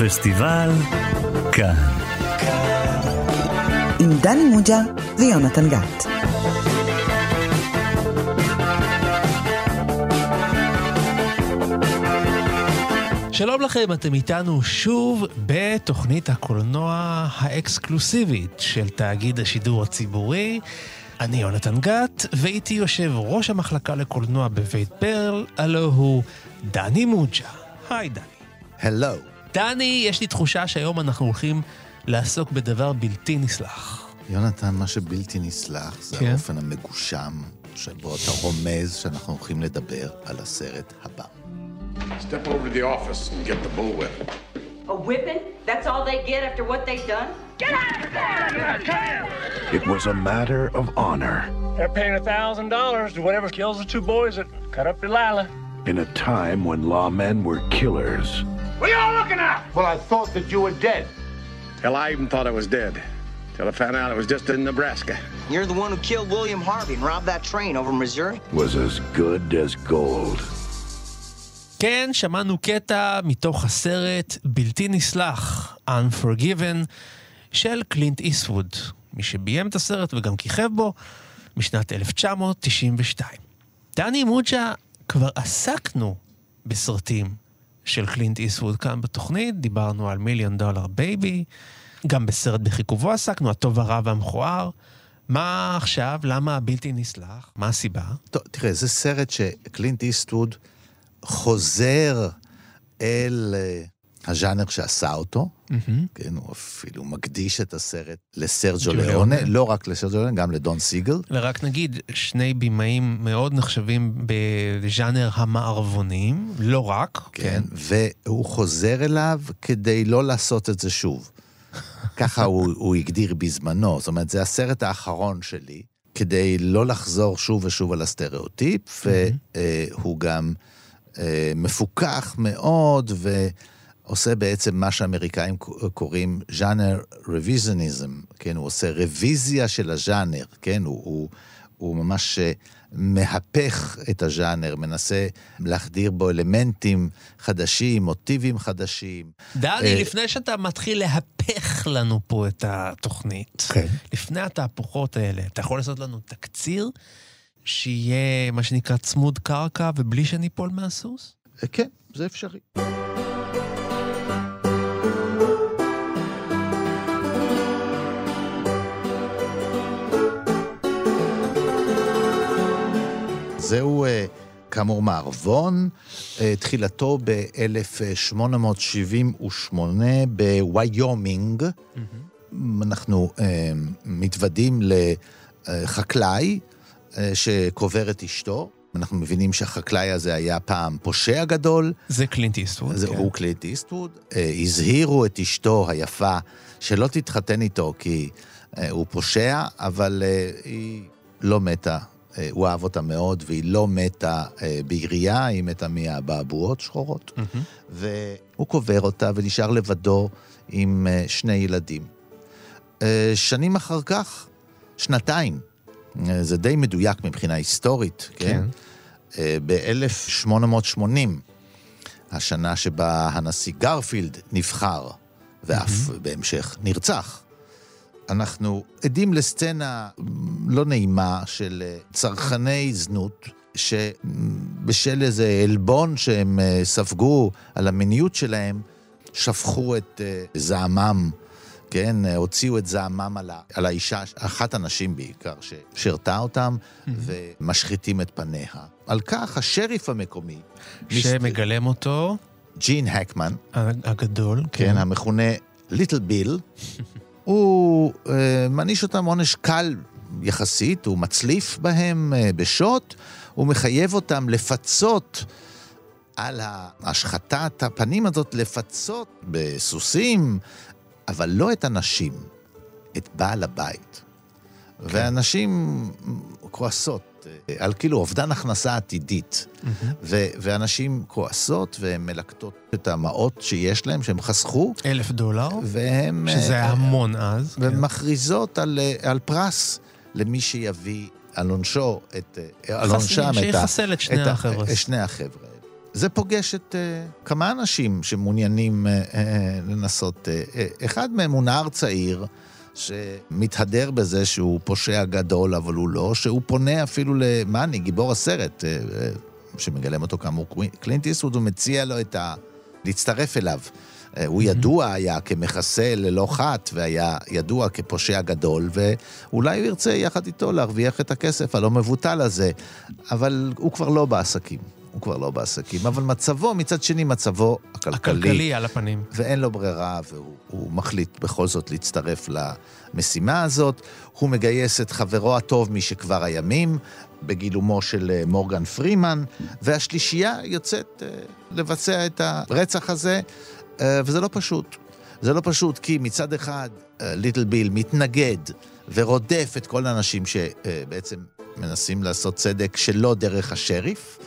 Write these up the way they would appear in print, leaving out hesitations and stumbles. פסטיבל כאן עם דני מוג'ה ויונתן גת. שלום לכם, אתם איתנו שוב בתוכנית הקולנוע האקסקלוסיבית של תאגיד השידור הציבורי. אני יונתן גת, ואיתי יושב ראש המחלקה לקולנוע בבית פרל, הלו הוא דני מוג'ה. היי דני. הלו. דני, יש לי תחושה שהיום אנחנו הולכים לעסוק בדבר בלתי נסלח. יונתן, מה שבלתי נסלח זה האופן המגושם שבו אתה רומז שאנחנו הולכים לדבר על הסרט הבא. Step over to the office and get the bullwhip. A whipping? That's all they get after what they've done? Get out of there! It was a matter of honor. They're paying $1,000 to whatever kills the two boys that cut up Delilah. In a time when lawmen were killers. What are y'all looking at? Well, I thought that you were dead. Hell, I even thought I was dead. Till I found out it was just in Nebraska. You're the one who killed William Harvey and robbed that train over Missouri. Was as good as gold. כן, שמענו קטע מתוך הסרט בלתי נסלח, Unforgiven, של קלינט איסטווד, מי שביים את הסרט וגם כיכב בו, משנת 1992. דני מוג'ה, כבר עסקנו בסרטים של קלינט איסטווד כאן בתוכנית, דיברנו על מיליון דולר בייבי, גם בסרט בחיכובו עסקנו, הטוב הרב המכוער. מה עכשיו? למה בלתי נסלח? מה הסיבה? טוב, תראה, זה סרט שקלינט איסטווד חוזר אל הז'אנר שעשה אותו, כן, הוא אפילו מקדיש את הסרט לסרג'יו ליאונה, לא רק לסרג'יו ליאונה, גם לדון סיגל. רק נגיד, שני בימאים מאוד נחשבים בז'אנר המערבונים, לא רק. כן, והוא חוזר אליו כדי לא לעשות את זה שוב. ככה הוא הגדיר בזמנו, זאת אומרת, זה הסרט האחרון שלי, כדי לא לחזור שוב ושוב על הסטריאוטיפ, והוא גם מפוקח מאוד, ועושה בעצם מה שאמריקאים קוראים ז'אנר רוויזיוניזם, כן, הוא עושה רוויזיה של הז'אנר, כן, הוא ממש מהפך את הז'אנר, מנסה להחדיר בו אלמנטים חדשים, מוטיבים חדשים. דני, לפני שאתה מתחיל להפך לנו פה את התוכנית, כן. לפני התהפוכות האלה, אתה יכול לעשות לנו תקציר, שיהיה מה שנקרא צמוד קרקע ובלי שניפול מהסוס? כן, זה אפשרי. זהו כאמור מערבון, תחילתו ב-1878 בוויומינג. אנחנו מתוודעים לחקלאי שקובר את אשתו. אנחנו מבינים שהחקלאי הזה היה פעם פושע גדול. זה קלינט איסטווד. זה הוא קלינט איסטווד. הזהירו את אשתו היפה שלא תתחתן איתו כי הוא פושע, אבל היא לא מתה. הוא אהב אותה מאוד, והיא לא מתה בעירייה, היא מתה מהבעבועות שחורות. והוא קובר אותה ונשאר לבדו עם שני ילדים. שנים אחר כך, שנתיים, זה די מדויק מבחינה היסטורית, כן? ב-1880, השנה שבה הנשיא גרפילד נבחר, ואף בהמשך נרצח. אנחנו עדים לסצנה לא נעימה של צרכני זנות, שבשל איזה אלבון שהם ספגו על המיניות שלהם, שפכו את זעמם, כן, הוציאו את זעמם על האישה, אחת הנשים בעיקר, ששירתה אותם, ומשחיתים את פניה. על כך השריף המקומי, שמגלם אותו, ג'ין הקמן, הגדול, כן, המכונה ליטל ביל, הוא מניש אותם עונש קל יחסית, הוא מצליף בהם בשוט, הוא מחייב אותם לפצות על השחטת הפנים הזאת, לפצות בסוסים, אבל לא את הנשים, את בעל הבית. Okay. והנשים כועסות, על כאילו אובדן הכנסה עתידית, ואנשים כועסות, והן מלקטות את המעות שיש להם, שהם חסכו. $1,000, והם, שזה היה המון אז. והן מכריזות על פרס למי שיביא אלונשם, שיחסל את שני החבר'ה. זה פוגש את כמה אנשים שמעוניינים לנסות. אחד מהם הוא נער צעיר, שמתהדר בזה שהוא פושע גדול, אבל הוא לא, שהוא פונה אפילו למאני, גיבור הסרט, שמגלם אותו כאמור קלינט איסטווד, הוא מציע לו להצטרף אליו. הוא ידוע היה כמחסל ללא חת, והיה ידוע כפושע גדול, ואולי הוא ירצה יחד איתו להרוויח את הכסף הלא מבוטל הזה, אבל הוא כבר לא בעסקים. הוא כבר לא בעסקים, אבל מצבו, מצד שני מצבו הכלכלי על הפנים. ואין לו ברירה, והוא מחליט בכל זאת להצטרף למשימה הזאת. הוא מגייס את חברו הטוב משכבר הימים, בגילומו של מורגן פרימן, והשלישייה יוצאת לבצע את הרצח הזה, וזה לא פשוט. זה לא פשוט, כי מצד אחד ליטל ביל מתנגד ורודף את כל האנשים שבעצם מנסים לעשות צדק שלא דרך השריף,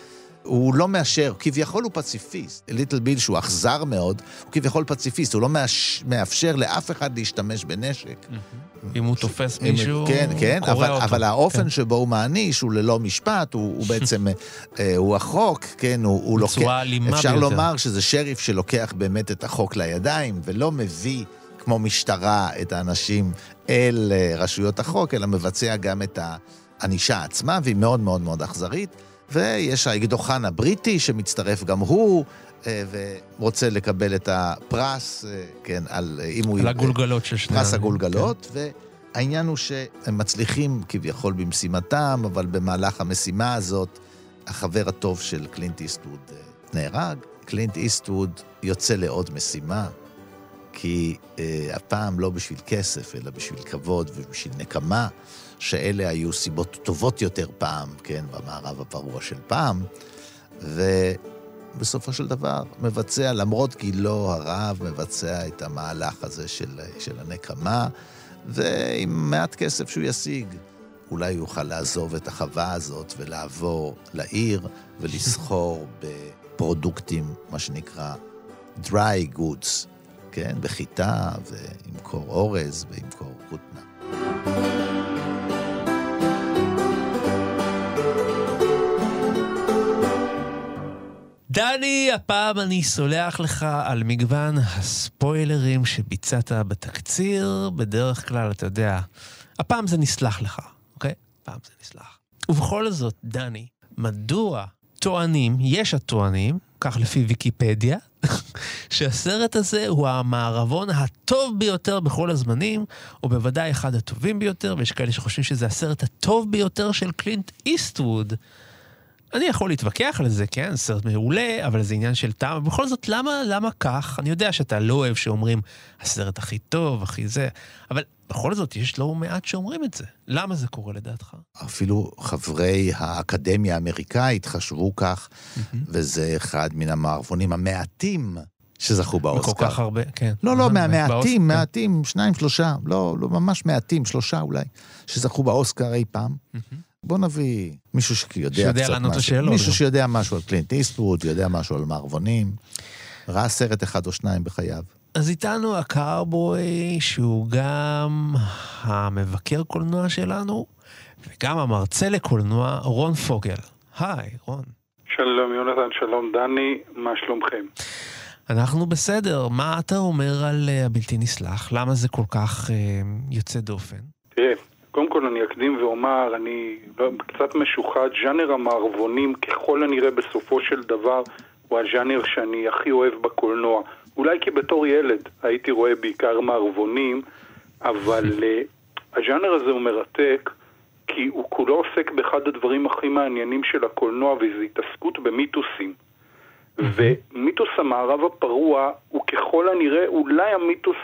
הוא לא מאשר, כביכול הוא פציפיסט. ליטל ביל, שהוא אכזר מאוד, הוא כביכול פציפיסט, הוא לא מאפשר לאף אחד להשתמש בנשק. אם הוא תופס מישהו, כן, אבל האופן שבו הוא מעניש, הוא ללא משפט, הוא בעצם, הוא החוק, כן, הוא לוקח, אפשר לומר שזה שריף שלוקח באמת את החוק לידיים, ולא מביא כמו משטרה את האנשים אל רשויות החוק, אלא מבצע גם את האנישה עצמה, והיא מאוד מאוד מאוד אכזרית. ויש האקדוחן הבריטי שמצטרף גם הוא, ורוצה לקבל את הפרס, כן, על הגולגלות של שני. פרס הגולגלות, כן. והעניין הוא שהם מצליחים כביכול במשימתם, אבל במהלך המשימה הזאת, החבר הטוב של קלינט איסטווד נהרג. קלינט איסטווד יוצא לעוד משימה, כי הפעם לא בשביל כסף, אלא בשביל כבוד ובשביל נקמה, שאלה היו סיבות טובות יותר פעם, כן, במערב הפרוע של פעם, ובסופו של דבר מבצע, למרות גילו הרב, מבצע את המהלך הזה של הנקמה, ועם מעט כסף שהוא ישיג, אולי יוכל לעזוב את החווה הזאת ולעבור לעיר ולסחור בפרודוקטים, מה שנקרא dry goods, כן, בחיטה ועם קור אורז ועם קור כותנה. דני, הפעם אני סולח לך על מגוון הספוילרים שביצעת בתקציר. בדרך כלל, אתה יודע, הפעם זה נסלח לך, אוקיי? הפעם זה נסלח. ובכל זאת, דני, מדוע טוענים, יש הטוענים, כך לפי ויקיפדיה, שהסרט הזה הוא המערבון הטוב ביותר בכל הזמנים, או בוודאי אחד הטובים ביותר, ויש כאלה שחושבים שזה הסרט הטוב ביותר של קלינט איסטווד. אני יכול להתווכח על זה, כן, סרט מעולה, אבל זה עניין של טעם, ובכל זאת, למה כך? אני יודע שאתה לא אוהב שאומרים, הסרט הכי טוב, הכי זה, אבל בכל זאת, יש לא מעט שאומרים את זה. למה זה קורה לדעתך? אפילו חברי האקדמיה האמריקאית חשבו כך, וזה אחד מן המערבונים המעטים שזכו באוסקר. כל כך הרבה, כן. לא, מהמעטים, שניים, שלושה, לא ממש מעטים, שלושה אולי, שזכו באוסקר אי פעם. בוא נביא מישהו שיודע קצת משהו. מישהו שיודע משהו על קלינט איסטווד, יודע משהו על מערבונים, ראה סרט אחד או שניים בחייו. אז איתנו הקארבוי, שהוא גם המבקר קולנוע שלנו, וגם המרצה לקולנוע, רון פוגל. היי, רון. שלום יונתן, שלום דני, מה שלומכם? אנחנו בסדר, מה אתה אומר על הבלתי נסלח? למה זה כל כך יוצא דופן? תראה. קודם כל אני אקדים ואומר, אני קצת משוחד, ז'אנר המערבונים ככל הנראה בסופו של דבר הוא הז'אנר שאני הכי אוהב בקולנוע. אולי כי בתור ילד הייתי רואה בעיקר מערבונים, אבל הז'אנר הזה הוא מרתק, כי הוא כולו עוסק באחד הדברים הכי מעניינים של הקולנוע, וזו התעסקות במיתוסים. ומיתוס המערב הפרוע הוא ככל הנראה אולי המיתוס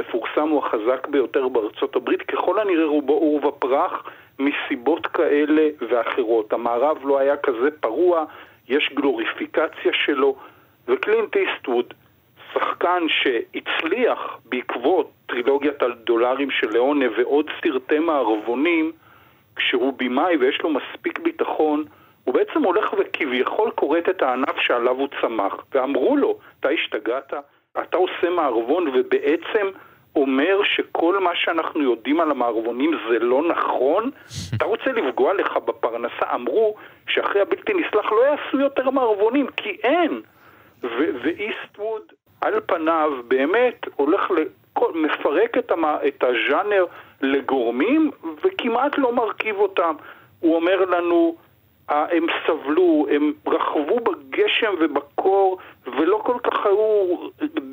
מפורסם הוא החזק ביותר בארצות הברית, ככל הנראה רובו עור ופרח מסיבות כאלה ואחרות. המערב לא היה כזה פרוע, יש גלוריפיקציה שלו, וקלינט איסטווד, שחקן שהצליח בעקבות טרילוגיית על דולרים של ליאונה ועוד סרטי מערבונים, כשהוא בימאי ויש לו מספיק ביטחון, הוא בעצם הולך וכביכול קורט את הענף שעליו הוא צמח, ואמרו לו, אתה השתגעת? אתה עושה מערבון ובעצם אומר שכל מה שאנחנו יודעים על המערבונים זה לא נכון? אתה רוצה לפגוע לך בפרנסה? אמרו שאחרי הבלתי נסלח לא יעשו יותר מערבונים, כי אין. ואיסטווד על פניו באמת הולך מפרק את הז'אנר לגורמים וכמעט לא מרכיב אותם. הוא אומר לנו, הם סבלו, הם רחבו בגשם ובקור, ולא כל כך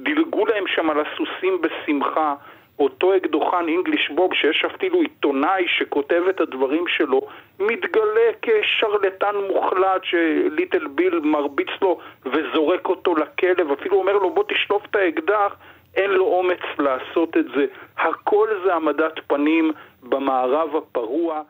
דילגו להם שם על הסוסים בשמחה. אותו אקדוחן אינגליש בוב, שיש אפילו עיתונאי שכותב את הדברים שלו, מתגלה כשרלטן מוחלט שליטל ביל מרביץ לו וזורק אותו לכלב, אפילו אומר לו בוא תשלוף את האקדח, אין לו אומץ לעשות את זה. הכל זה עמדת פנים במערב הפרוע.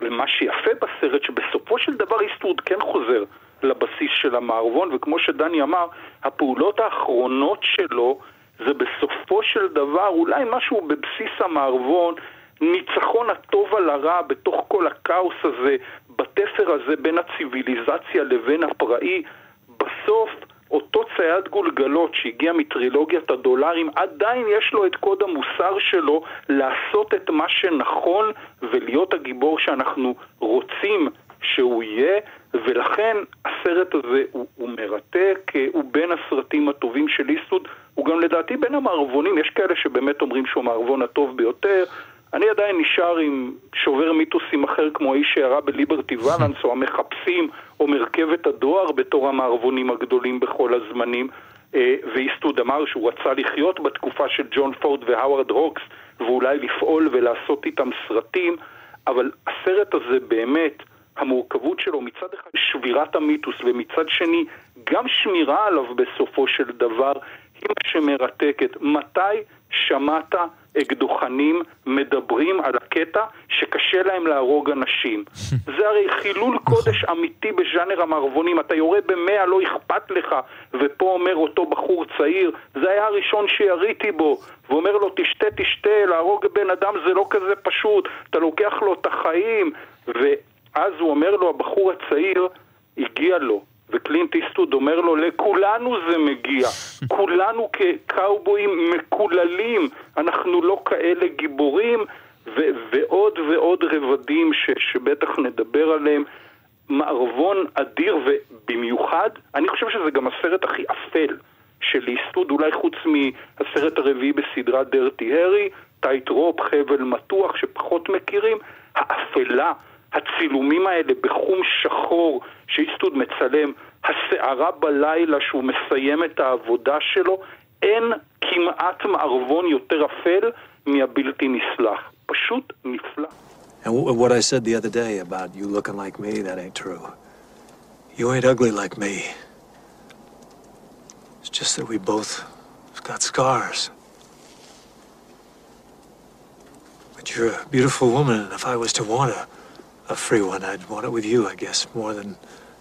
ומה שיפה בסרט שבסופו של דבר איסטווד כן חוזר לבסיס של המערבון, וכמו שדני אמר, הפעולות האחרונות שלו זה בסופו של דבר אולי משהו בבסיס המערבון, ניצחון הטוב על הרע בתוך כל הכאוס הזה, בתפר הזה בין הציביליזציה לבין הפראי. בסוף אותו צייד גולגלות שהגיע מטרילוגיית הדולרים, עדיין יש לו את קוד המוסר שלו לעשות את מה שנכון ולהיות הגיבור שאנחנו רוצים שהוא יהיה, ולכן הסרט הזה הוא מרתק, הוא בין הסרטים הטובים של איסטווד, הוא גם לדעתי בין המערבונים, יש כאלה שבאמת אומרים שהוא מערבון הטוב ביותר, אני עדיין נשאר עם שובר מיתוסים אחר כמו האיש שירה בליברטי ולנס או המחפשים או מרכבת הדואר בתור המערבונים הגדולים בכל הזמנים. ואיסטווד אמר שהוא רצה לחיות בתקופה של ג'ון פורד והאוורד הוקס ואולי לפעול ולעשות איתם סרטים, אבל הסרט הזה באמת המורכבות שלו מצד אחד שבירת המיתוס ומצד שני גם שמירה עליו בסופו של דבר היא שמרתקת. מתי שמעת אקדוחנים מדברים על הקטע שקשה להם להרוג אנשים? זה הרי חילול קודש אמיתי בז'אנר המערבונים, אתה יורה ב100 לא אכפת לך, ופה אומר אותו בחור צעיר, זה היה הראשון שיריתי בו, ואומר לו תשתה, להרוג בן אדם זה לא כזה פשוט, אתה לוקח לו את החיים. ואז הוא אומר לו, הבחור הצעיר, הגיע לו, וקלינט איסטווד אומר לו, לכולנו זה מגיע, כולנו כקאובויים מקוללים, אנחנו לא כאלה גיבורים, ועוד ועוד רבדים שבטח נדבר עליהם. מערבון אדיר, ובמיוחד אני חושב שזה גם הסרט הכי אפל של איסטווד, אולי חוץ מהסרט הרביעי בסדרה דרטי הרי, טייט רופ, חבל מתוח, שפחות מכירים. האפלה, הצילומים האלה בחום שחור שאיסטווד מצלם, השערה בלילה שהוא מסיים את העבודה שלו, אין כמעט מערבון יותר אפל מהבלתי נסלח. פשוט נפלא. And what I said the other day about you looking like me, that ain't true. You ain't ugly like me. It's just that we both got scars. But you're a beautiful woman, and if I was to want her, a free one, I'd want it with you, I guess, more than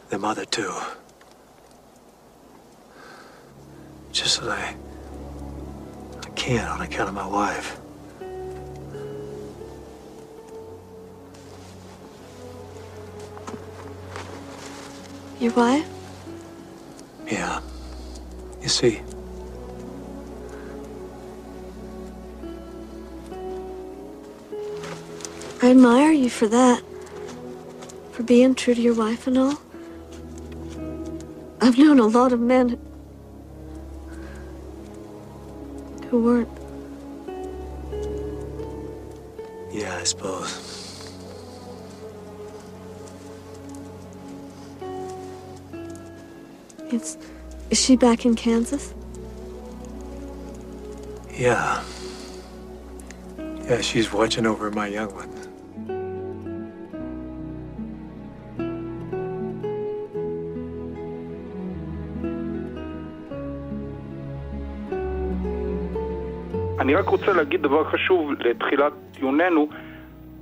them other two. Just that I can't on account of my wife. Your wife? Yeah. You see, I admire you for that. For being true to your wife and all. I've known a lot of men who weren't. Yeah, I suppose. Is she back in Kansas? Yeah. Yeah, she's watching over my young one. אני רק רוצה להגיד דבר חשוב לתחילת דיוננו.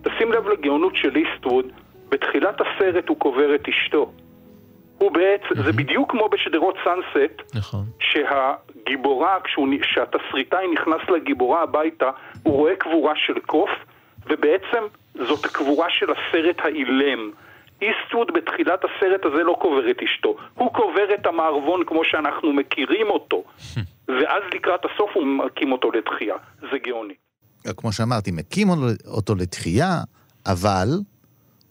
תשים לב לגאונות של איסטווד, בתחילת הסרט הוא קובר את אשתו. הוא בעצם, זה בדיוק כמו בשדרות סאנסט, שהגיבורה, כשהתסריטאי נכנס לגיבורה הביתה, הוא רואה קבורה של קוף, ובעצם זאת הקבורה של הסרט האילם. איסטווד בתחילת הסרט הזה לא קובר את אשתו, הוא קובר את המערבון כמו שאנחנו מכירים אותו. ואז לקראת הסוף הוא מקים אותו לתחייה. זה גאוני. כמו שאמרתי, מקים אותו לתחייה, אבל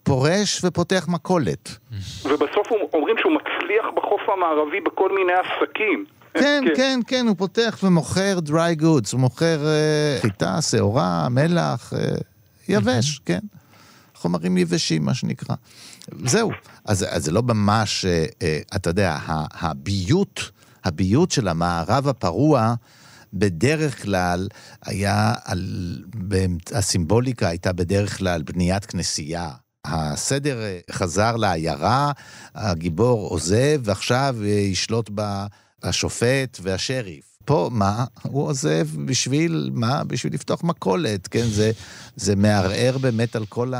פורש ופותח מקולת. ובסוף אומרים שהוא מצליח בחוף המערבי בכל מיני עסקים. כן, כן, כן, הוא פותח ומוכר dry goods, הוא מוכר חיטה, שעורה, מלח, יבש, כן. חומרים יבשים, מה שנקרא. זהו. אז זה לא ממש, אתה יודע, הביות של המערב הפרוע, בדרך כלל היה, הסימבוליקה הייתה בדרך כלל בניית כנסייה. הסדר חזר לעיירה, הגיבור עוזב, ועכשיו ישלוט בה השופט והשריף. פה, מה? הוא עוזב בשביל, מה? בשביל לפתוח מקולת, כן? זה מערער באמת על כל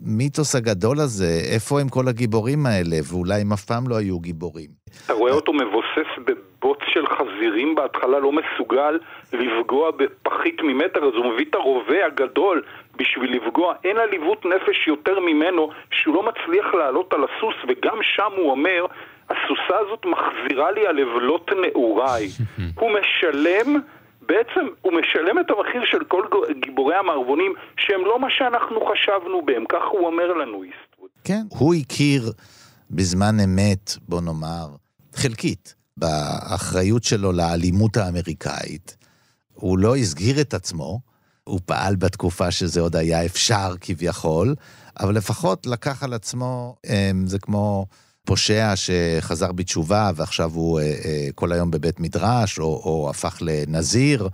המיתוס הגדול הזה, איפה הם כל הגיבורים האלה, ואולי הם אף פעם לא היו גיבורים. אתה רואה אותו מבוסס בבוץ של חזירים, בהתחלה לא מסוגל לפגוע בפחית ממטר, אז הוא מביא את הרובה הגדול בשביל לפגוע. אין עליבות נפש יותר ממנו, שהוא לא מצליח לעלות על הסוס, וגם שם הוא אומר, הסוסה הזאת מחזירה לי על עבלות נעוריי. הוא משלם, בעצם הוא משלם את המחיר של כל גיבורי המערבונים, שהם לא מה שאנחנו חשבנו בהם, כך הוא אומר לנו איסטווד. כן, הוא הכיר בזמן אמת, בוא נאמר, חלקית, באחריות שלו לאלימות האמריקאית. הוא לא הסגיר את עצמו, הוא פעל בתקופה שזה עוד היה אפשר כביכול, אבל לפחות לקח על עצמו, זה כמו פושע שחזר בתשובה ועכשיו הוא כל היום בבית מדרש או הפך לנזיר,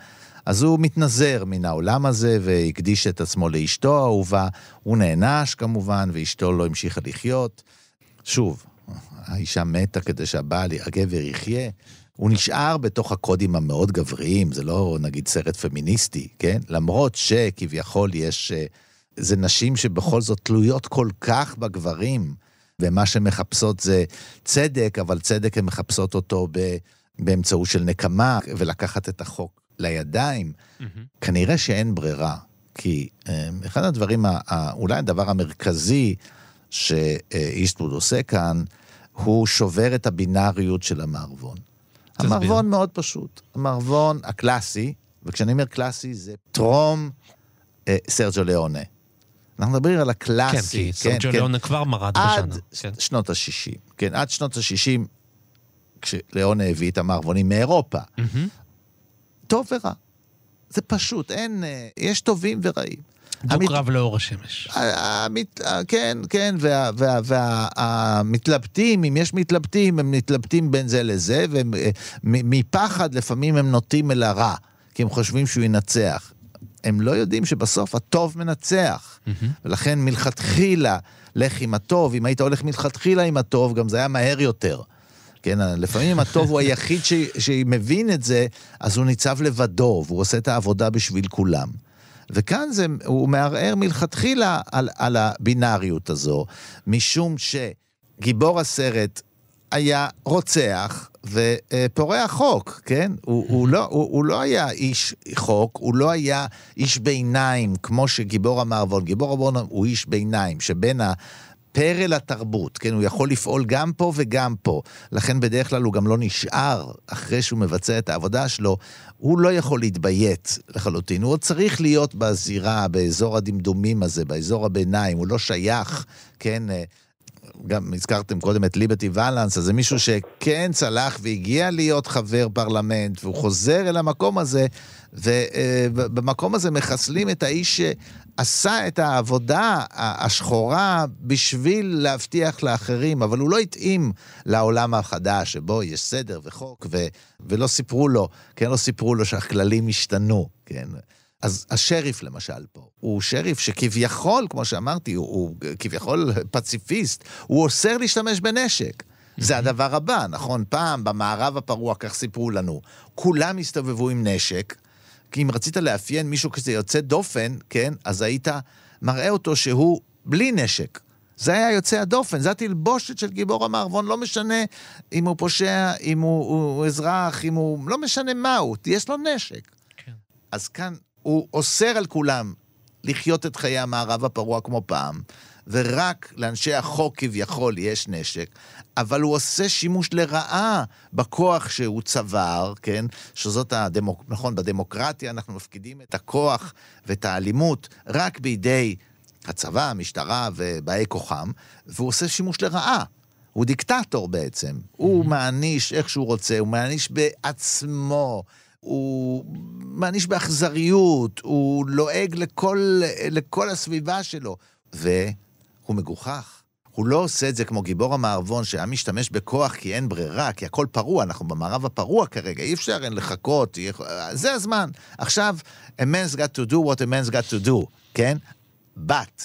אז הוא מתנזר מן העולם הזה והקדיש את עצמו לאשתו האהובה, הוא נענש כמובן ואשתו לא המשיכה לחיות. שוב, האישה מתה כדי שהבעל, הגבר יחיה, הוא נשאר בתוך הקודים המאוד גבריים, זה לא נגיד סרט פמיניסטי, כן? למרות שכביכול יש, זה נשים שבכל זאת תלויות כל כך בגברים, ומה שמחפשות זה צדק, אבל צדק הן מחפשות אותו באמצעות של נקמה, ולקחת את החוק לידיים. כנראה שאין ברירה, כי אחד הדברים, אולי הדבר המרכזי שאיסטווד עושה כאן, הוא שובר את הבינאריות של המערבון. המערבון מאוד פשוט. המערבון הקלאסי, וכשאני אומר קלאסי זה טרום סרג'יו ליאונה. אנחנו מדברים על הקלאסי. כן, סרג'יו ליאונה כבר מרד בשנה. עד שנות ה-60. כן, עד שנות ה-60, כשליאונה הביא את המערבונים מאירופה. טוב ורע. זה פשוט, אין, יש טובים ורעים. דו-קרב לאור השמש. כן, כן, והמתלבטים, אם יש מתלבטים, הם מתלבטים בין זה לזה, ומפחד לפעמים הם נוטים אל הרע, כי הם חושבים שהוא ינצח. הם לא יודעים שבסוף הטוב מנצח, ולכן מלכתחילה לך עם הטוב, אם היית הולך מלכתחילה עם הטוב, גם זה היה מהר יותר. כן, לפעמים אם הטוב הוא היחיד שמבין את זה, אז הוא ניצב לבדו, והוא עושה את העבודה בשביל כולם. וכאן הוא מערער מלכתחילה על הבינאריות הזו, משום שגיבור הסרט היה רוצח ופורע חוק, כן? הוא לא היה איש חוק, הוא לא היה איש ביניים, כמו שגיבור המערבון, גיבור המערבון הוא איש ביניים, שבין הפרל התרבות, כן? הוא יכול לפעול גם פה וגם פה, לכן בדרך כלל הוא גם לא נשאר אחרי שהוא מבצע את העבודה שלו, הוא לא יכול להתביית לחלוטין, הוא עוד צריך להיות בזירה, באזור הדמדומים הזה, באזור הביניים, הוא לא שייך, כן? גם הזכרתם קודם את ליברטי ואלנס, אז זה מישהו שכן צלח והגיע להיות חבר פרלמנט, והוא חוזר אל המקום הזה, ובמקום הזה מחסלים את האיש שעשה את העבודה השחורה בשביל להבטיח לאחרים, אבל הוא לא התאים לעולם החדש, שבו יש סדר וחוק, ולא סיפרו לו, כן, לא סיפרו לו שהכללים השתנו, כן. אז השריף למשל פה, הוא שריף שכביכול, כמו שאמרתי, הוא כביכול פציפיסט, הוא אוסר להשתמש בנשק. זה הדבר הבא, נכון? פעם במערב הפרוע, כך סיפרו לנו, כולם הסתובבו עם נשק, כי אם רצית לאפיין מישהו כזה יוצא דופן, כן? אז היית מראה אותו שהוא בלי נשק. זה היה יוצא הדופן, זה התלבושת של גיבור המערבון, לא משנה אם הוא פושע, אם הוא אזרח, אם הוא... לא משנה מהו, יש לו נשק. כן. אז כאן... הוא אוסר על כולם לחיות את חיי המערב הפרוע כמו פעם, ורק לאנשי החוק כביכול יש נשק, אבל הוא עושה שימוש לרעה בכוח שהוא צבר, כן? שזאת נכון, בדמוקרטיה אנחנו מפקידים את הכוח ואת האלימות רק בידי הצבא, המשטרה ובאי כוחם, והוא עושה שימוש לרעה. הוא דיקטטור בעצם, הוא מעניש איך שהוא רוצה, הוא מעניש בעצמו, הוא מעניש באכזריות, הוא לועג לכל הסביבה שלו, והוא מגוחך. הוא לא עושה את זה כמו גיבור המערבון, שהיה משתמש בכוח כי אין ברירה, כי הכל פרוע, אנחנו במערב הפרוע כרגע, אי אפשר, אין לחכות, זה הזמן. עכשיו, a man's got to do what a man's got to do, כן? but.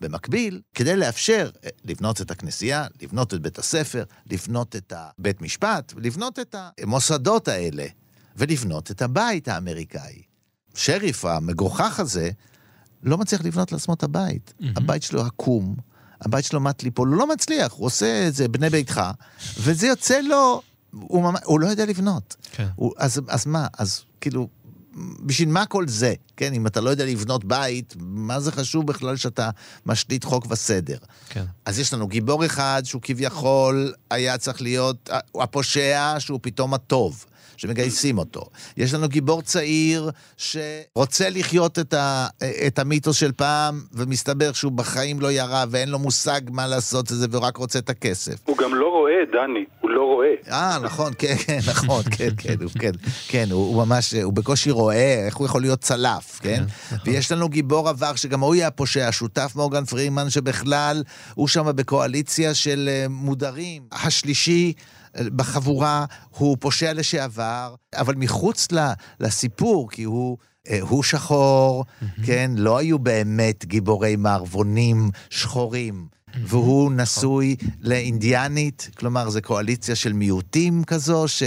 במקביל, כדי לאפשר לבנות את הכנסייה, לבנות את בית הספר, לבנות את בית משפט, לבנות את המוסדות האלה, ולבנות את הבית האמריקאי. שריף המגוחך הזה לא מצליח לבנות לעצמו את הבית. הבית שלו עקום, הבית שלו מת ליפול, הוא לא מצליח, הוא עושה את זה בני ביתך, וזה יוצא לו, הוא לא יודע לבנות. אז מה? אז כאילו... בשביל מה כל זה? כן, אם אתה לא יודע לבנות בית, מה זה חשוב בכלל שאתה משליט חוק וסדר? כן. אז יש לנו גיבור אחד שהוא כביכול היה צריך להיות הפושע שהוא פתאום הטוב, שמגייסים אותו. יש לנו גיבור צעיר שרוצה לחיות את המיתוס של פעם, ומסתבר שהוא בחיים לא יראה, ואין לו מושג מה לעשות את זה, והוא רק רוצה את הכסף. הוא גם לא רואה, דני, הוא לא רואה. נכון, כן, נכון, כן, הוא ממש, הוא בקושי רואה, איך הוא יכול להיות צלף, כן? ויש לנו גיבור עבר, שגם הוא יהיה הפושע, שותף מורגן פרימן, שבכלל הוא שם בקואליציה של מודרים. השלישי, בחבורה, הוא פושע לשעבר, אבל מחוץ לסיפור, כי הוא שחור, כן, לא היו באמת גיבורי מערבונים שחורים, והוא נשוי לאינדיאנית, כלומר, זה קואליציה של מיעוטים כזו, ש...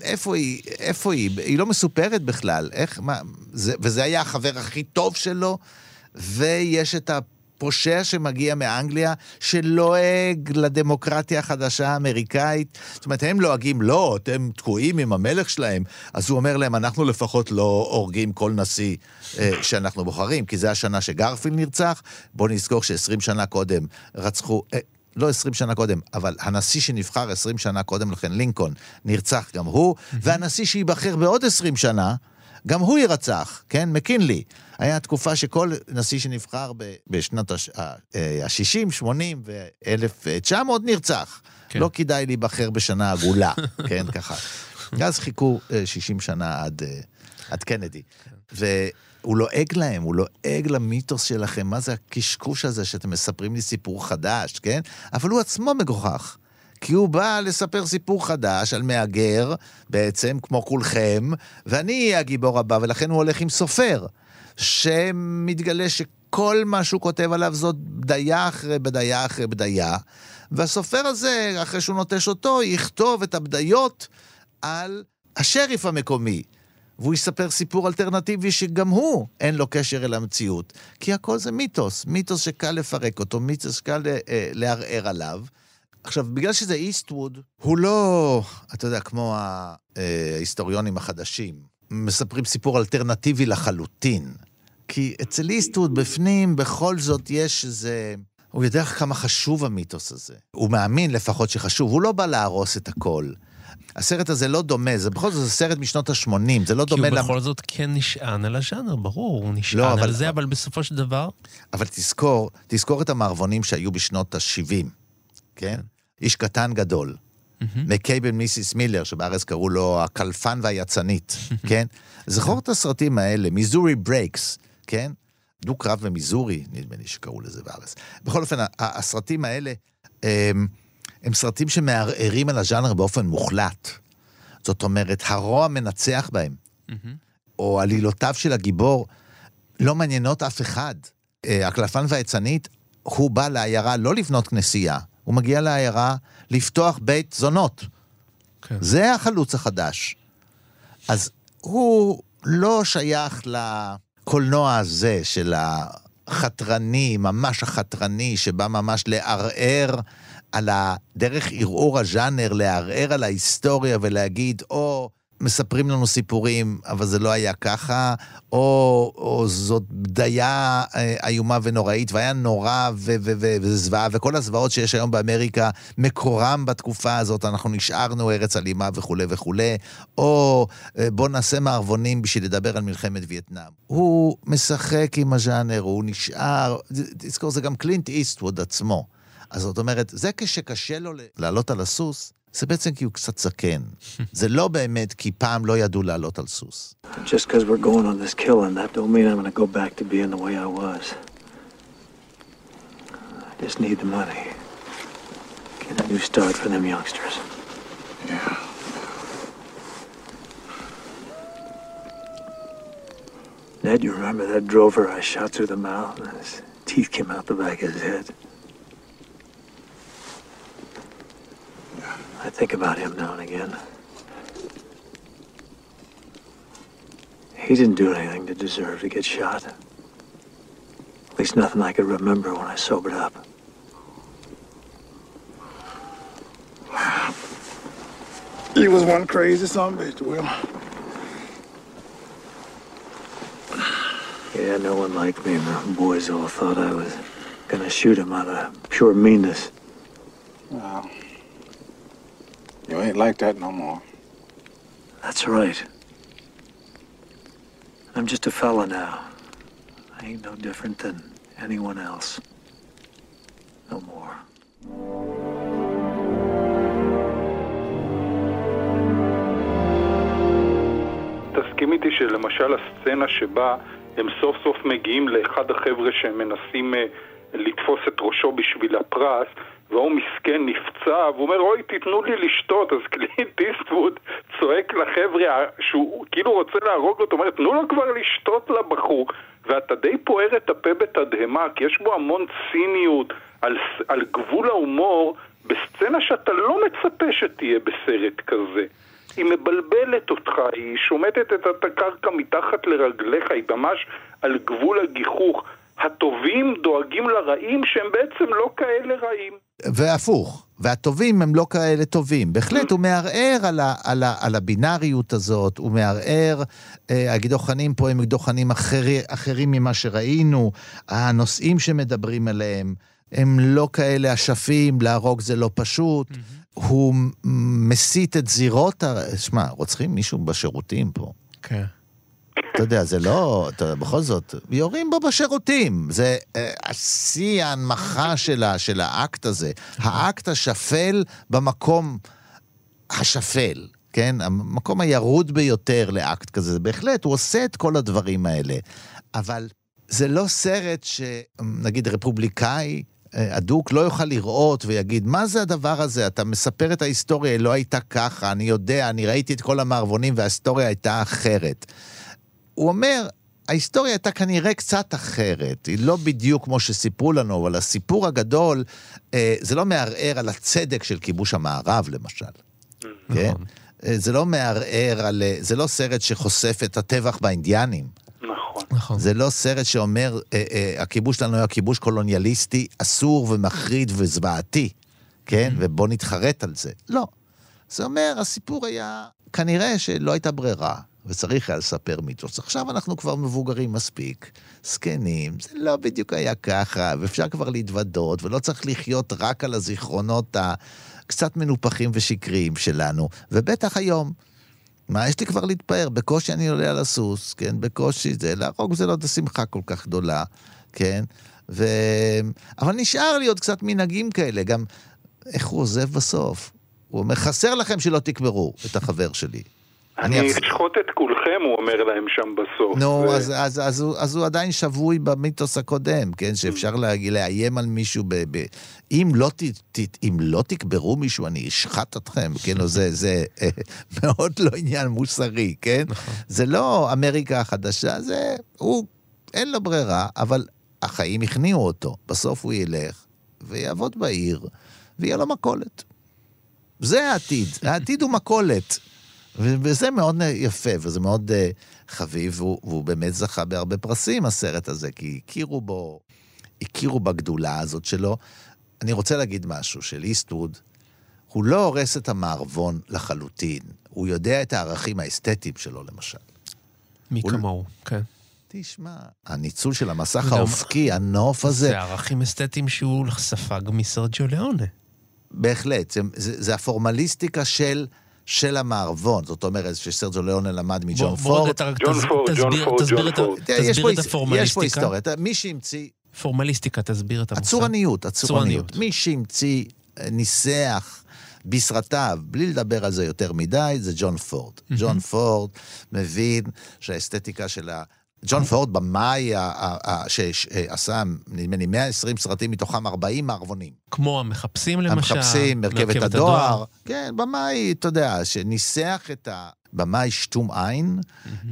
איפה היא? היא לא מסופרת בכלל, וזה היה החבר הכי טוב שלו, ויש את פושע שמגיע מאנגליה, שלועג לדמוקרטיה החדשה האמריקאית. זאת אומרת, הם לועגים, לא, אתם תקועים עם המלך שלהם. אז הוא אומר להם, אנחנו לפחות לא הורגים כל נשיא שאנחנו בוחרים, כי זה השנה שגרפיל נרצח. בוא נזכור ש20 שנה קודם רצחו, לא 20 שנה קודם, אבל הנשיא שנבחר 20 שנה קודם לכן, לינקון, נרצח גם הוא, והנשיא שיבחר בעוד 20 שנה, גם הוא ירצח, כן? מקינלי. היה תקופה שכל נשיא שנבחר בשנות ה-60, 80 ו-1900 נרצח. לא כדאי להיבחר בשנה עגולה, כן, ככה. אז חיכו 60 שנה עד קנדי. והוא לועג להם, הוא לועג למיתוס שלכם, מה זה הקשקוש הזה שאתם מספרים לי סיפור חדש, כן? אבל הוא עצמו מגוחך. כי הוא בא לספר סיפור חדש על מאגר, בעצם, כמו כולכם, ואני אהיה הגיבור הבא, ולכן הוא הולך עם סופר, שמתגלה שכל מה שהוא כותב עליו זאת בדיה אחרי בדיה אחרי בדיה, והסופר הזה, אחרי שהוא נוטש אותו, יכתוב את הבדיות על השריף המקומי, והוא יספר סיפור אלטרנטיבי שגם הוא אין לו קשר אל המציאות, כי הכל זה מיתוס, מיתוס שקל לפרק אותו, מיתוס שקל לערער עליו, עכשיו, בגלל שזה איסטווד, הוא לא, אתה יודע, כמו ההיסטוריונים החדשים, מספרים סיפור אלטרנטיבי לחלוטין, כי אצל איסטווד בפנים, בכל זאת יש איזה, הוא יודע כמה חשוב המיתוס הזה, הוא מאמין לפחות שחשוב, הוא לא בא להרוס את הכל, הסרט הזה לא דומה, זה בכל זאת סרט משנות ה-80, זה לא דומה... כי הוא בכל זאת כן נשען על הז'אנר, ברור, הוא נשען על זה, אבל בסופו של דבר... אבל תזכור את המערבונים שהיו בשנות ה-70, כן? איש קטן גדול, מקי בן מיסיס מילר, שבארץ קראו לו הקלפן והיצנית, כן? זכור את הסרטים האלה, מיזורי ברייקס, כן? דו קרב ומיזורי, נדמה לי שקראו לזה בארץ. בכל אופן, הסרטים האלה, הם סרטים שמערערים על הז'אנר באופן מוחלט. זאת אומרת, הרוע מנצח בהם, או עלילותיו של הגיבור, לא מעניינות אף אחד. הקלפן והיצנית, הוא בא לעיירה לא לבנות כנסייה, הוא מגיע לעיירה לפתוח בית זונות. כן. זה החלוץ החדש. אז הוא לא שייך לקולנוע הזה של החתרני, ממש החתרני, שבא ממש לערער על הדרך ערעור הז'אנר, לערער על ההיסטוריה ולהגיד, או מספרים לנו סיפורים, אבל זה לא היה ככה, או זאת בדיה איומה ונוראית, והיה נורא וזוועה, וכל הזוועות שיש היום באמריקה, מקורם בתקופה הזאת, אנחנו נשארנו ארץ אלימה וכו' וכו', או בוא נעשה מערבונים בשביל לדבר על מלחמת וייטנאם. הוא משחק עם הז'אנר, הוא נשאר, תזכור, זה גם קלינט איסטווד עצמו. אז זאת אומרת, זה כשקשה לו לעלות על הסוס, זה בעצם כי הוא קצת זקן. זה לא באמת כי פעם לא ידעו לעלות על סוס. Just because we're going on this killing, that don't mean I'm going to go back to being the way I was. I just need the money. Get a new start for them youngsters. Yeah. Ned, you remember that drover I shot through the mouth and his teeth came out the back of his head? I think about him now and again. He didn't do anything to deserve to get shot. At least nothing I could remember when I sobered up. Wow. He was one crazy son of a bitch, Will. Yeah, no one liked me, and the boys all thought I was gonna shoot him out of pure meanness. Wow. You ain't like that no more. That's right. I'm just a fella now. I ain't no different than anyone else. No more. תסכים איתי שלמשל הסצנה שבה הם סוף סוף מגיעים לאחד החבר'ה שהם מנסים לתפוס את ראשו בשביל הפרס, והוא מסכן נפצע, והוא אומר, אוי, תיתנו לי לשתות. אז קלינט איסטווד צועק לחבר'ה, שהוא כאילו רוצה להרוג אותו, אומר, תנו לו כבר לשתות לבחור. ואתה די פוער את הפה בתדהמה, כי יש בו המון ציניות על גבול ההומור, בסצנה שאתה לא מצפה שתהיה בסרט כזה. היא מבלבלת אותך, היא שומטת את הקרקע מתחת לרגליך, היא ממש על גבול הגיחוך. הטובים דואגים לרעים שהם בעצם לא כאלה רעים. והפוך, והטובים הם לא כאלה טובים. בהחלט הוא מערער על הבינריות הזאת, הוא מערער, הגדוחנים פה הם גדוחנים אחרים ממה שראינו, הנושאים שמדברים עליהם, הם לא כאלה אשפים, להרוג זה לא פשוט, הוא מסית את זירות, שמה, רוצחים מישהו בשירותים פה. כן. אתה יודע, זה לא, בכל זאת, יורים בו בשירותים, זה השיא ההנמכה של האקט הזה, האקט השפל במקום השפל, כן? המקום הירוד ביותר לאקט כזה, בהחלט, הוא עושה את כל הדברים האלה, אבל זה לא סרט שנגיד רפובליקאי, הדוק לא יוכל לראות ויגיד, מה זה הדבר הזה? אתה מספר את ההיסטוריה, לא הייתה ככה, אני יודע, אני ראיתי את כל המערבונים וההיסטוריה הייתה אחרת. הוא אומר, ההיסטוריה הייתה כנראה קצת אחרת, היא לא בדיוק כמו שסיפרו לנו, אבל הסיפור הגדול, זה לא מערער על הצדק של כיבוש המערב, למשל. כן? זה לא מערער על, זה לא סרט שחושף את הטבח באינדיאנים. נכון. זה לא סרט שאומר, הכיבוש שלנו היה כיבוש קולוניאליסטי, אסור ומחריד וזוועתי, כן? ובוא נתחרט על זה. לא. זה אומר, הסיפור היה, כנראה שלא הייתה ברירה. וצריך היה לספר מיתוס. עכשיו אנחנו כבר מבוגרים מספיק, סקנים, זה לא בדיוק היה ככה, ואפשר כבר להתוודות, ולא צריך לחיות רק על הזיכרונות הקצת מנופחים ושקריים שלנו, ובטח היום, מה יש לי כבר להתפאר? בקושי אני עולה על הסוס, כן? בקושי זה, להרוג זה לא שמחה כל כך גדולה, כן? אבל נשאר לי עוד קצת מנהגים כאלה, גם איך הוא עוזב בסוף? הוא אומר, חסר לכם שלא תקברו את החבר שלי. אני אשחוט את כולכם, הוא אומר להם שם בסוף. נו, אז הוא עדיין שבוי במיתוס הקודם, כן? שאפשר לאיים על מישהו, אם לא תקברו מישהו, אני אשחט אתכם, כן? זה מאוד לא עניין מוסרי, כן? זה לא אמריקה החדשה, זה, הוא, אין לו ברירה, אבל החיים הכניעו אותו. בסוף הוא ילך, ויעבוד בעיר, ויהיה לו מכולת. זה העתיד, העתיד הוא מכולת. וזה מאוד יפה, וזה מאוד חביב, והוא באמת זכה בהרבה פרסים, הסרט הזה, כי הכירו בגדולה הזאת שלו. אני רוצה להגיד משהו, של איסטווד, הוא לא הורס את המערבון לחלוטין, הוא יודע את הערכים האסתטיים שלו למשל. מי כמוהו, כן. תשמע, הניצול של המסך האופקי, הנוף הזה. זה הערכים אסתטיים שהוא ספג מסרג'יו ליאונה. בהחלט, זה הפורמליסטיקה של המערבון, זאת אומרת שסרג'יו ליאונה למד מג'ון פורד. ג'ון פורד. תסביר את הפורמליסטיקה. יש פה היסטוריה, מי שהמציא... פורמליסטיקה, תסביר את המושג. הצורניות. מי שהמציא ניסח בסרטיו, בלי לדבר על זה יותר מדי, זה ג'ון פורד. ג'ון פורד מבין שהאסתטיקה של ה... ג'ון פורד במאי שעשה, נדמה לי, 120 סרטים, מתוכם 40 מערבונים. כמו המחפשים למשל. המחפשים, מרכבת הדואר. כן, במאי, אתה יודע, שניסח את ה... במאי שטום עין,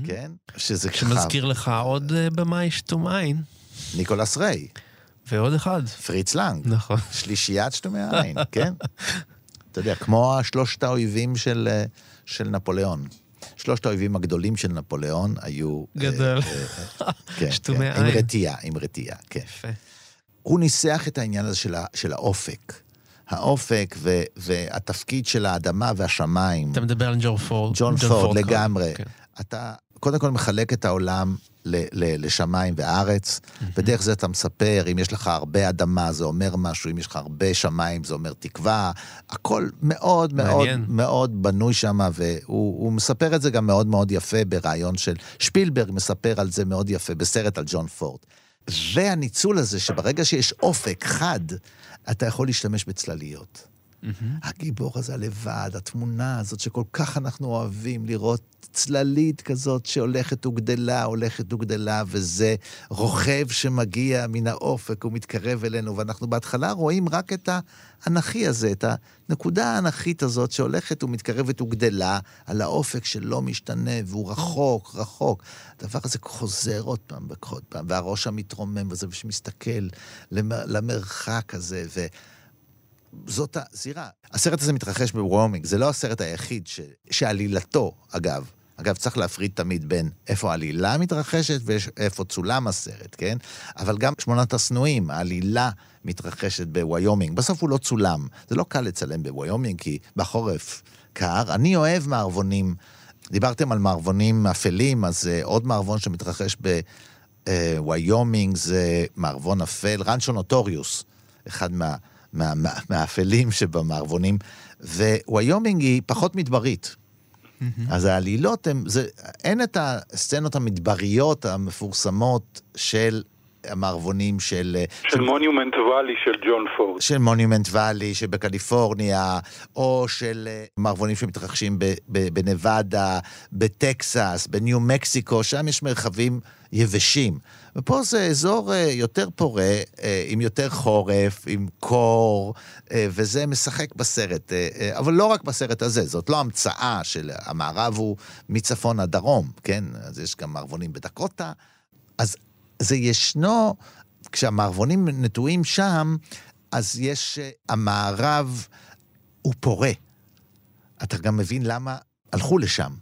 כן? שזה ככה... שמזכיר לך עוד במאי שטום עין. ניקולס רי. ועוד אחד. פריץ לנג. נכון. שלישיית שטומי העין, כן? אתה יודע, כמו שלושת האויבים של נפוליאון. שלושת האויבים הגדולים של נפוליאון היו... גדול. שטומי העין. עם רתיעה, כן. יפה. הוא ניסח את העניין הזה של האופק. האופק והתפקיד של האדמה והשמיים. אתה מדבר על ג'ון פורד. ג'ון פורד, לגמרי. אתה... קודם כל מחלק את העולם לשמיים וארץ, ודרך זה אתה מספר, אם יש לך הרבה אדמה, זה אומר משהו, אם יש לך הרבה שמיים, זה אומר תקווה, הכל מאוד מאוד מאוד בנוי שם, והוא מספר את זה גם מאוד מאוד יפה ברעיון של שפילברג, מספר על זה מאוד יפה בסרט על ג'ון פורד. והניצול הזה שברגע שיש אופק חד, אתה יכול להשתמש בצלליות. הגיבור הזה לבד, התמונה הזאת שכל כך אנחנו אוהבים לראות צללית כזאת שהולכת וגדלה, וזה רוכב שמגיע מן האופק ומתקרב אלינו, ואנחנו בהתחלה רואים רק את האנכי הזה, את הנקודה האנכית הזאת שהולכת ומתקרבת וגדלה על האופק שלא משתנה, והוא רחוק, רחוק. הדבר הזה חוזר עוד פעם ועוד פעם, והראש המתרומם הזה שמסתכל למרחק הזה, ו... זאת הזירה. הסרט הזה מתרחש בוויומינג, זה לא הסרט היחיד שעלילתו, אגב, צריך להפריד תמיד בין איפה העלילה מתרחשת ואיפה צולם הסרט, כן? אבל גם שמונת הסנועים, העלילה מתרחשת בוויומינג. בסוף הוא לא צולם. זה לא קל לצלם בוויומינג, כי בחורף קר. אני אוהב מערבונים. דיברתם על מערבונים אפלים, אז עוד מערבון שמתרחש בוויומינג זה מערבון אפל, רנצ'ו נוטוריוס, אחד מהאפלים שבמערבונים, ווויומינג היא פחות מדברית. אז העלילות, אין את הסצנות המדבריות המפורסמות של המערבונים של מוניומנט וואלי של ג'ון פורד. של מוניומנט וואלי שבקליפורניה, או של מערבונים שמתרחשים בנבדה, בטקסס, בניו מקסיקו, שם יש מרחבים יבשים. ופה זה אזור יותר פורה, עם יותר חורף, עם קור, וזה משחק בסרט. אבל לא רק בסרט הזה, זאת לא המצאה של המערב הוא מצפון הדרום, כן? אז יש גם מערבונים בדקוטה. אז זה ישנו, כשהמערבונים נטועים שם, אז יש, המערב הוא פורה. אתה גם מבין למה הלכו לשם.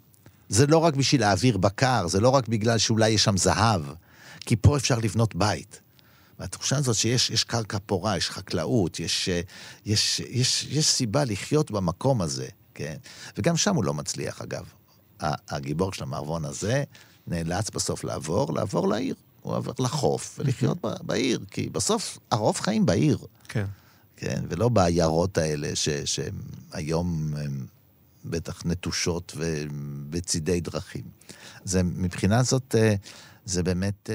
זה לא רק בשביל האוויר בקר, זה לא רק בגלל שאולי יש שם זהב, כי פה אפשר לבנות בית. והתחושה הזאת שיש קרקע פורה, יש חקלאות, יש סיבה לחיות במקום הזה, כן? וגם שם הוא לא מצליח, אגב. הגיבור של המערבון הזה נאלץ בסוף לעבור לעיר. הוא עבר לחוף ולחיות בעיר, כי בסוף הרוב חיים בעיר. כן. כן, ולא בעיירות האלה שהיום הם בטח נטושות ובצידי דרכים. זה מבחינה זאת... זה באמת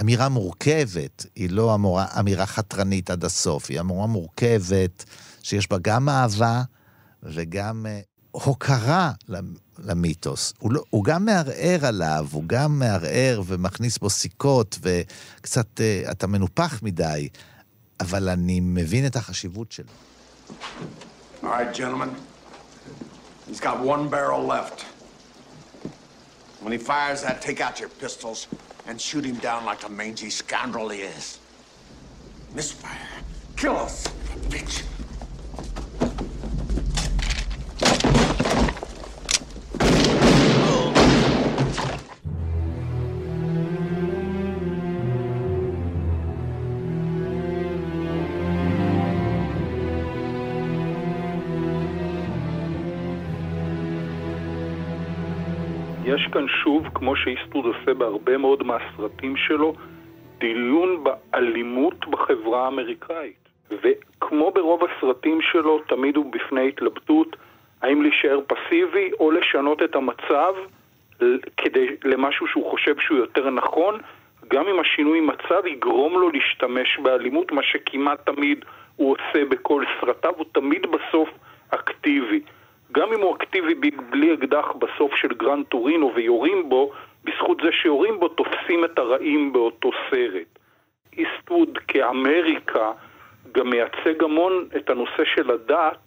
אמירה מורכבת, היא לא אמירה חתרנית עד הסוף, היא אמירה מורכבת שיש בה גם אהבה וגם הוקרה למיתוס. הוא גם מערער עליו, הוא גם מערער ומכניס בו סיכות וקצת אתה מנופח מדי, אבל אני מבין את החשיבות שלו. All right, gentlemen. He's got one barrel left. When he fires that, take out your pistols and shoot him down like the mangy scoundrel he is. Misfire. Kill us, bitch. יש כאן שוב, כמו שאיסטווד עושה בהרבה מאוד מהסרטים שלו, דיון באלימות בחברה האמריקאית. וכמו ברוב הסרטים שלו, תמיד הוא בפני התלבטות, האם להישאר פסיבי או לשנות את המצב כדי למשהו שהוא חושב שהוא יותר נכון, גם אם השינוי מצב יגרום לו להשתמש באלימות, מה שכמעט תמיד הוא עושה בכל סרטיו, הוא תמיד בסוף אקטיבי. גם אם הוא אקטיבי בלי אקדח בסוף של גרן טורינו ויורים בו, בזכות זה שיורים בו תופסים את הרעים באותו סרט. איסטווד כאמריקה גם מייצג המון את הנושא של הדת,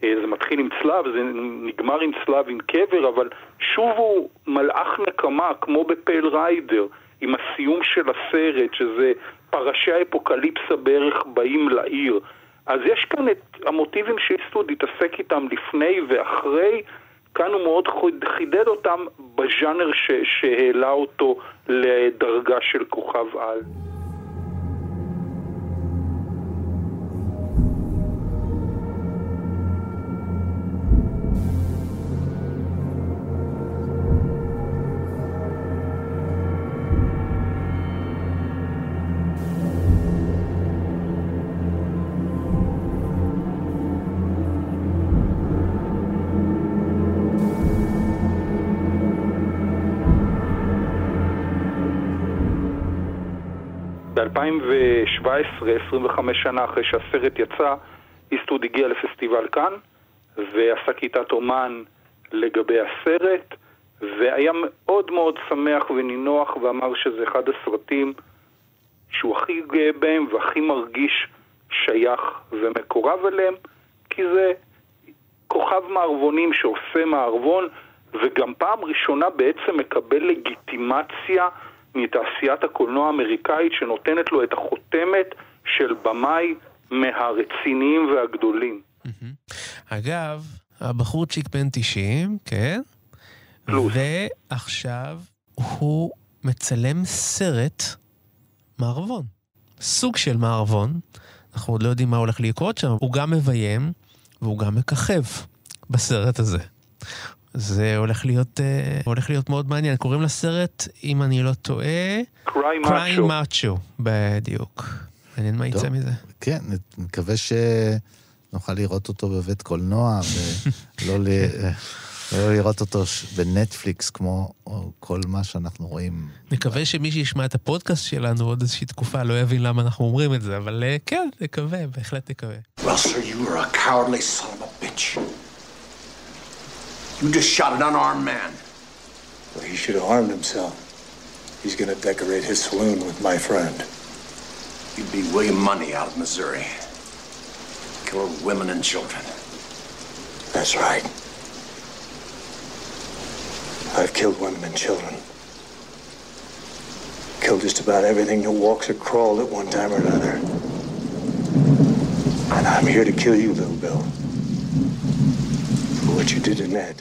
זה מתחיל עם צלב, זה נגמר עם צלב, עם קבר, אבל שוב הוא מלאך נקמה, כמו בפייל ריידר, עם הסיום של הסרט, שזה פרשי האפוקליפסה בערך באים לעיר. אז יש כאן את המוטיבים שאיסטווד התעסק איתם לפני ואחרי, כאן הוא מאוד חידד אותם בז'אנר שהעלה אותו לדרגה של כוכב על. ב-2017, 25 שנה אחרי שהסרט יצא, איסטווד הגיע לפסטיבל כאן, ועשה כיתת אומן לגבי הסרט, והיה מאוד מאוד שמח ונינוח, ואמר שזה אחד הסרטים שהוא הכי גאה בהם, והכי מרגיש שייך ומקורב אליהם, כי זה כוכב מערבונים שעושה מערבון, וגם פעם ראשונה בעצם מקבל לגיטימציה מתעשיית הקולנוע האמריקאית שנותנת לו את החותמת של במאי מהרציניים והגדולים. אגב, הבחורצ'יק בן 90, כן? ועכשיו הוא מצלם סרט מערבון. סוג של מערבון. אנחנו עוד לא יודעים מה הולך לקרות שם. הוא גם מביים והוא גם מככב בסרט הזה. זה הולך להיות מאוד מעניין. קוראים לסרט, אם אני לא טועה, קריי מאצ'ו, בדיוק. מעניין מה יצא מזה. כן, מקווה שנוכל לראות אותו בבית קולנוע, ולא לראות אותו בנטפליקס, כמו כל מה שאנחנו רואים. נקווה שמי שישמע את הפודקאסט שלנו עוד איזושהי תקופה, לא יבין למה אנחנו אומרים את זה, אבל כן, נקווה, בהחלט נקווה. רוסר, you are a cowardly son of a bitch. You just shot an unarmed man. Well, he should have harmed himself. He's going to decorate his saloon with my friend. You'd be William Money out of Missouri. Kill women and children. That's right. I've killed women and children. Killed just about everything that walks or crawled at one time or another. And I'm here to kill you, little Bill. What you did in that.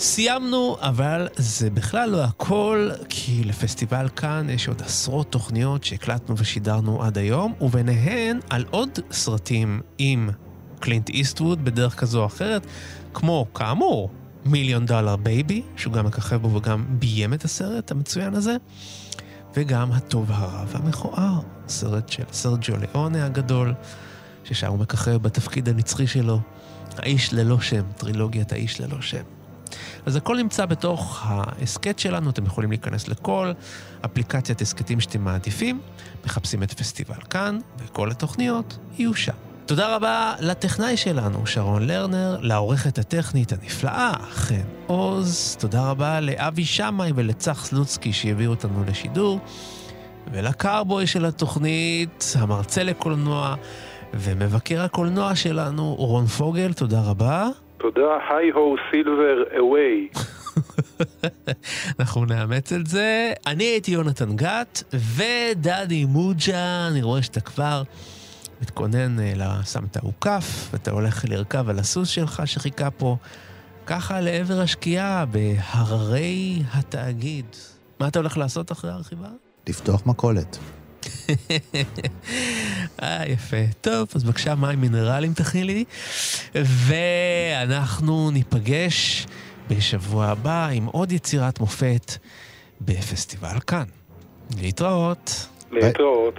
סיימנו, אבל זה בכלל לא הכל, כי לפסטיבל כאן יש עוד עשרות תוכניות שהקלטנו ושידרנו עד היום, וביניהן על עוד סרטים עם קלינט איסטווד בדרך כזו או אחרת, כמו כאמור מיליון דולר בייבי, שהוא גם מככב בו וגם ביים את הסרט המצוין הזה, וגם הטוב הרב המכוער, סרט של סרג'יו ליאונה הגדול, ששם הוא מככב בתפקיד הנצחי שלו, האיש ללא שם, טרילוגיית האיש ללא שם. אז הכל נמצא בתוך העסקט שלנו, אתם יכולים להיכנס לכל אפליקציית עסקטים שאתם מעדיפים, מחפשים את פסטיבל כאן, וכל התוכניות יהיו שם. תודה רבה לטכנאי שלנו, שרון לרנר, לעורכת הטכנית הנפלאה, חן עוז, תודה רבה לאבי שמאי ולצח סלוצקי שהביאו אותנו לשידור, ולקרבוי של התוכנית, המרצה לקולנוע, ומבקר הקולנוע שלנו, רון פוגל, תודה רבה. תודה, היי הו סילבר אווי. אנחנו נאמץ את זה. אני הייתי יונתן גת, ודני מוג'ה, אני רואה שאתה כבר מתכונן לשמת העוקף, ואתה הולך לרכב על הסוס שלך שחיכה פה, ככה לעבר השקיעה בהררי התאגיד. מה אתה הולך לעשות אחרי הרחיבה? לפתוח מכולת. יפה, טוב, אז בבקשה מים מינרלים תכין לי, ואנחנו ניפגש בשבוע הבא עם עוד יצירת מופת בפסטיבל כאן. להתראות.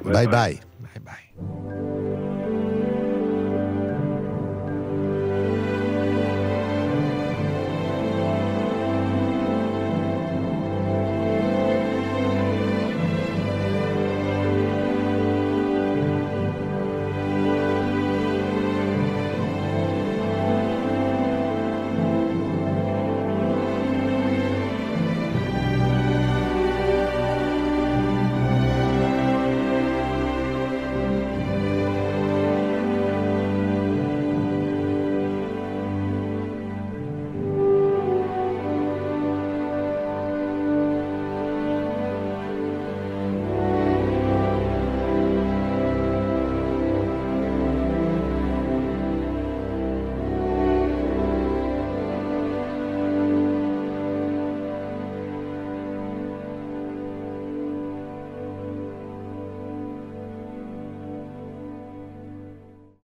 ביי ביי.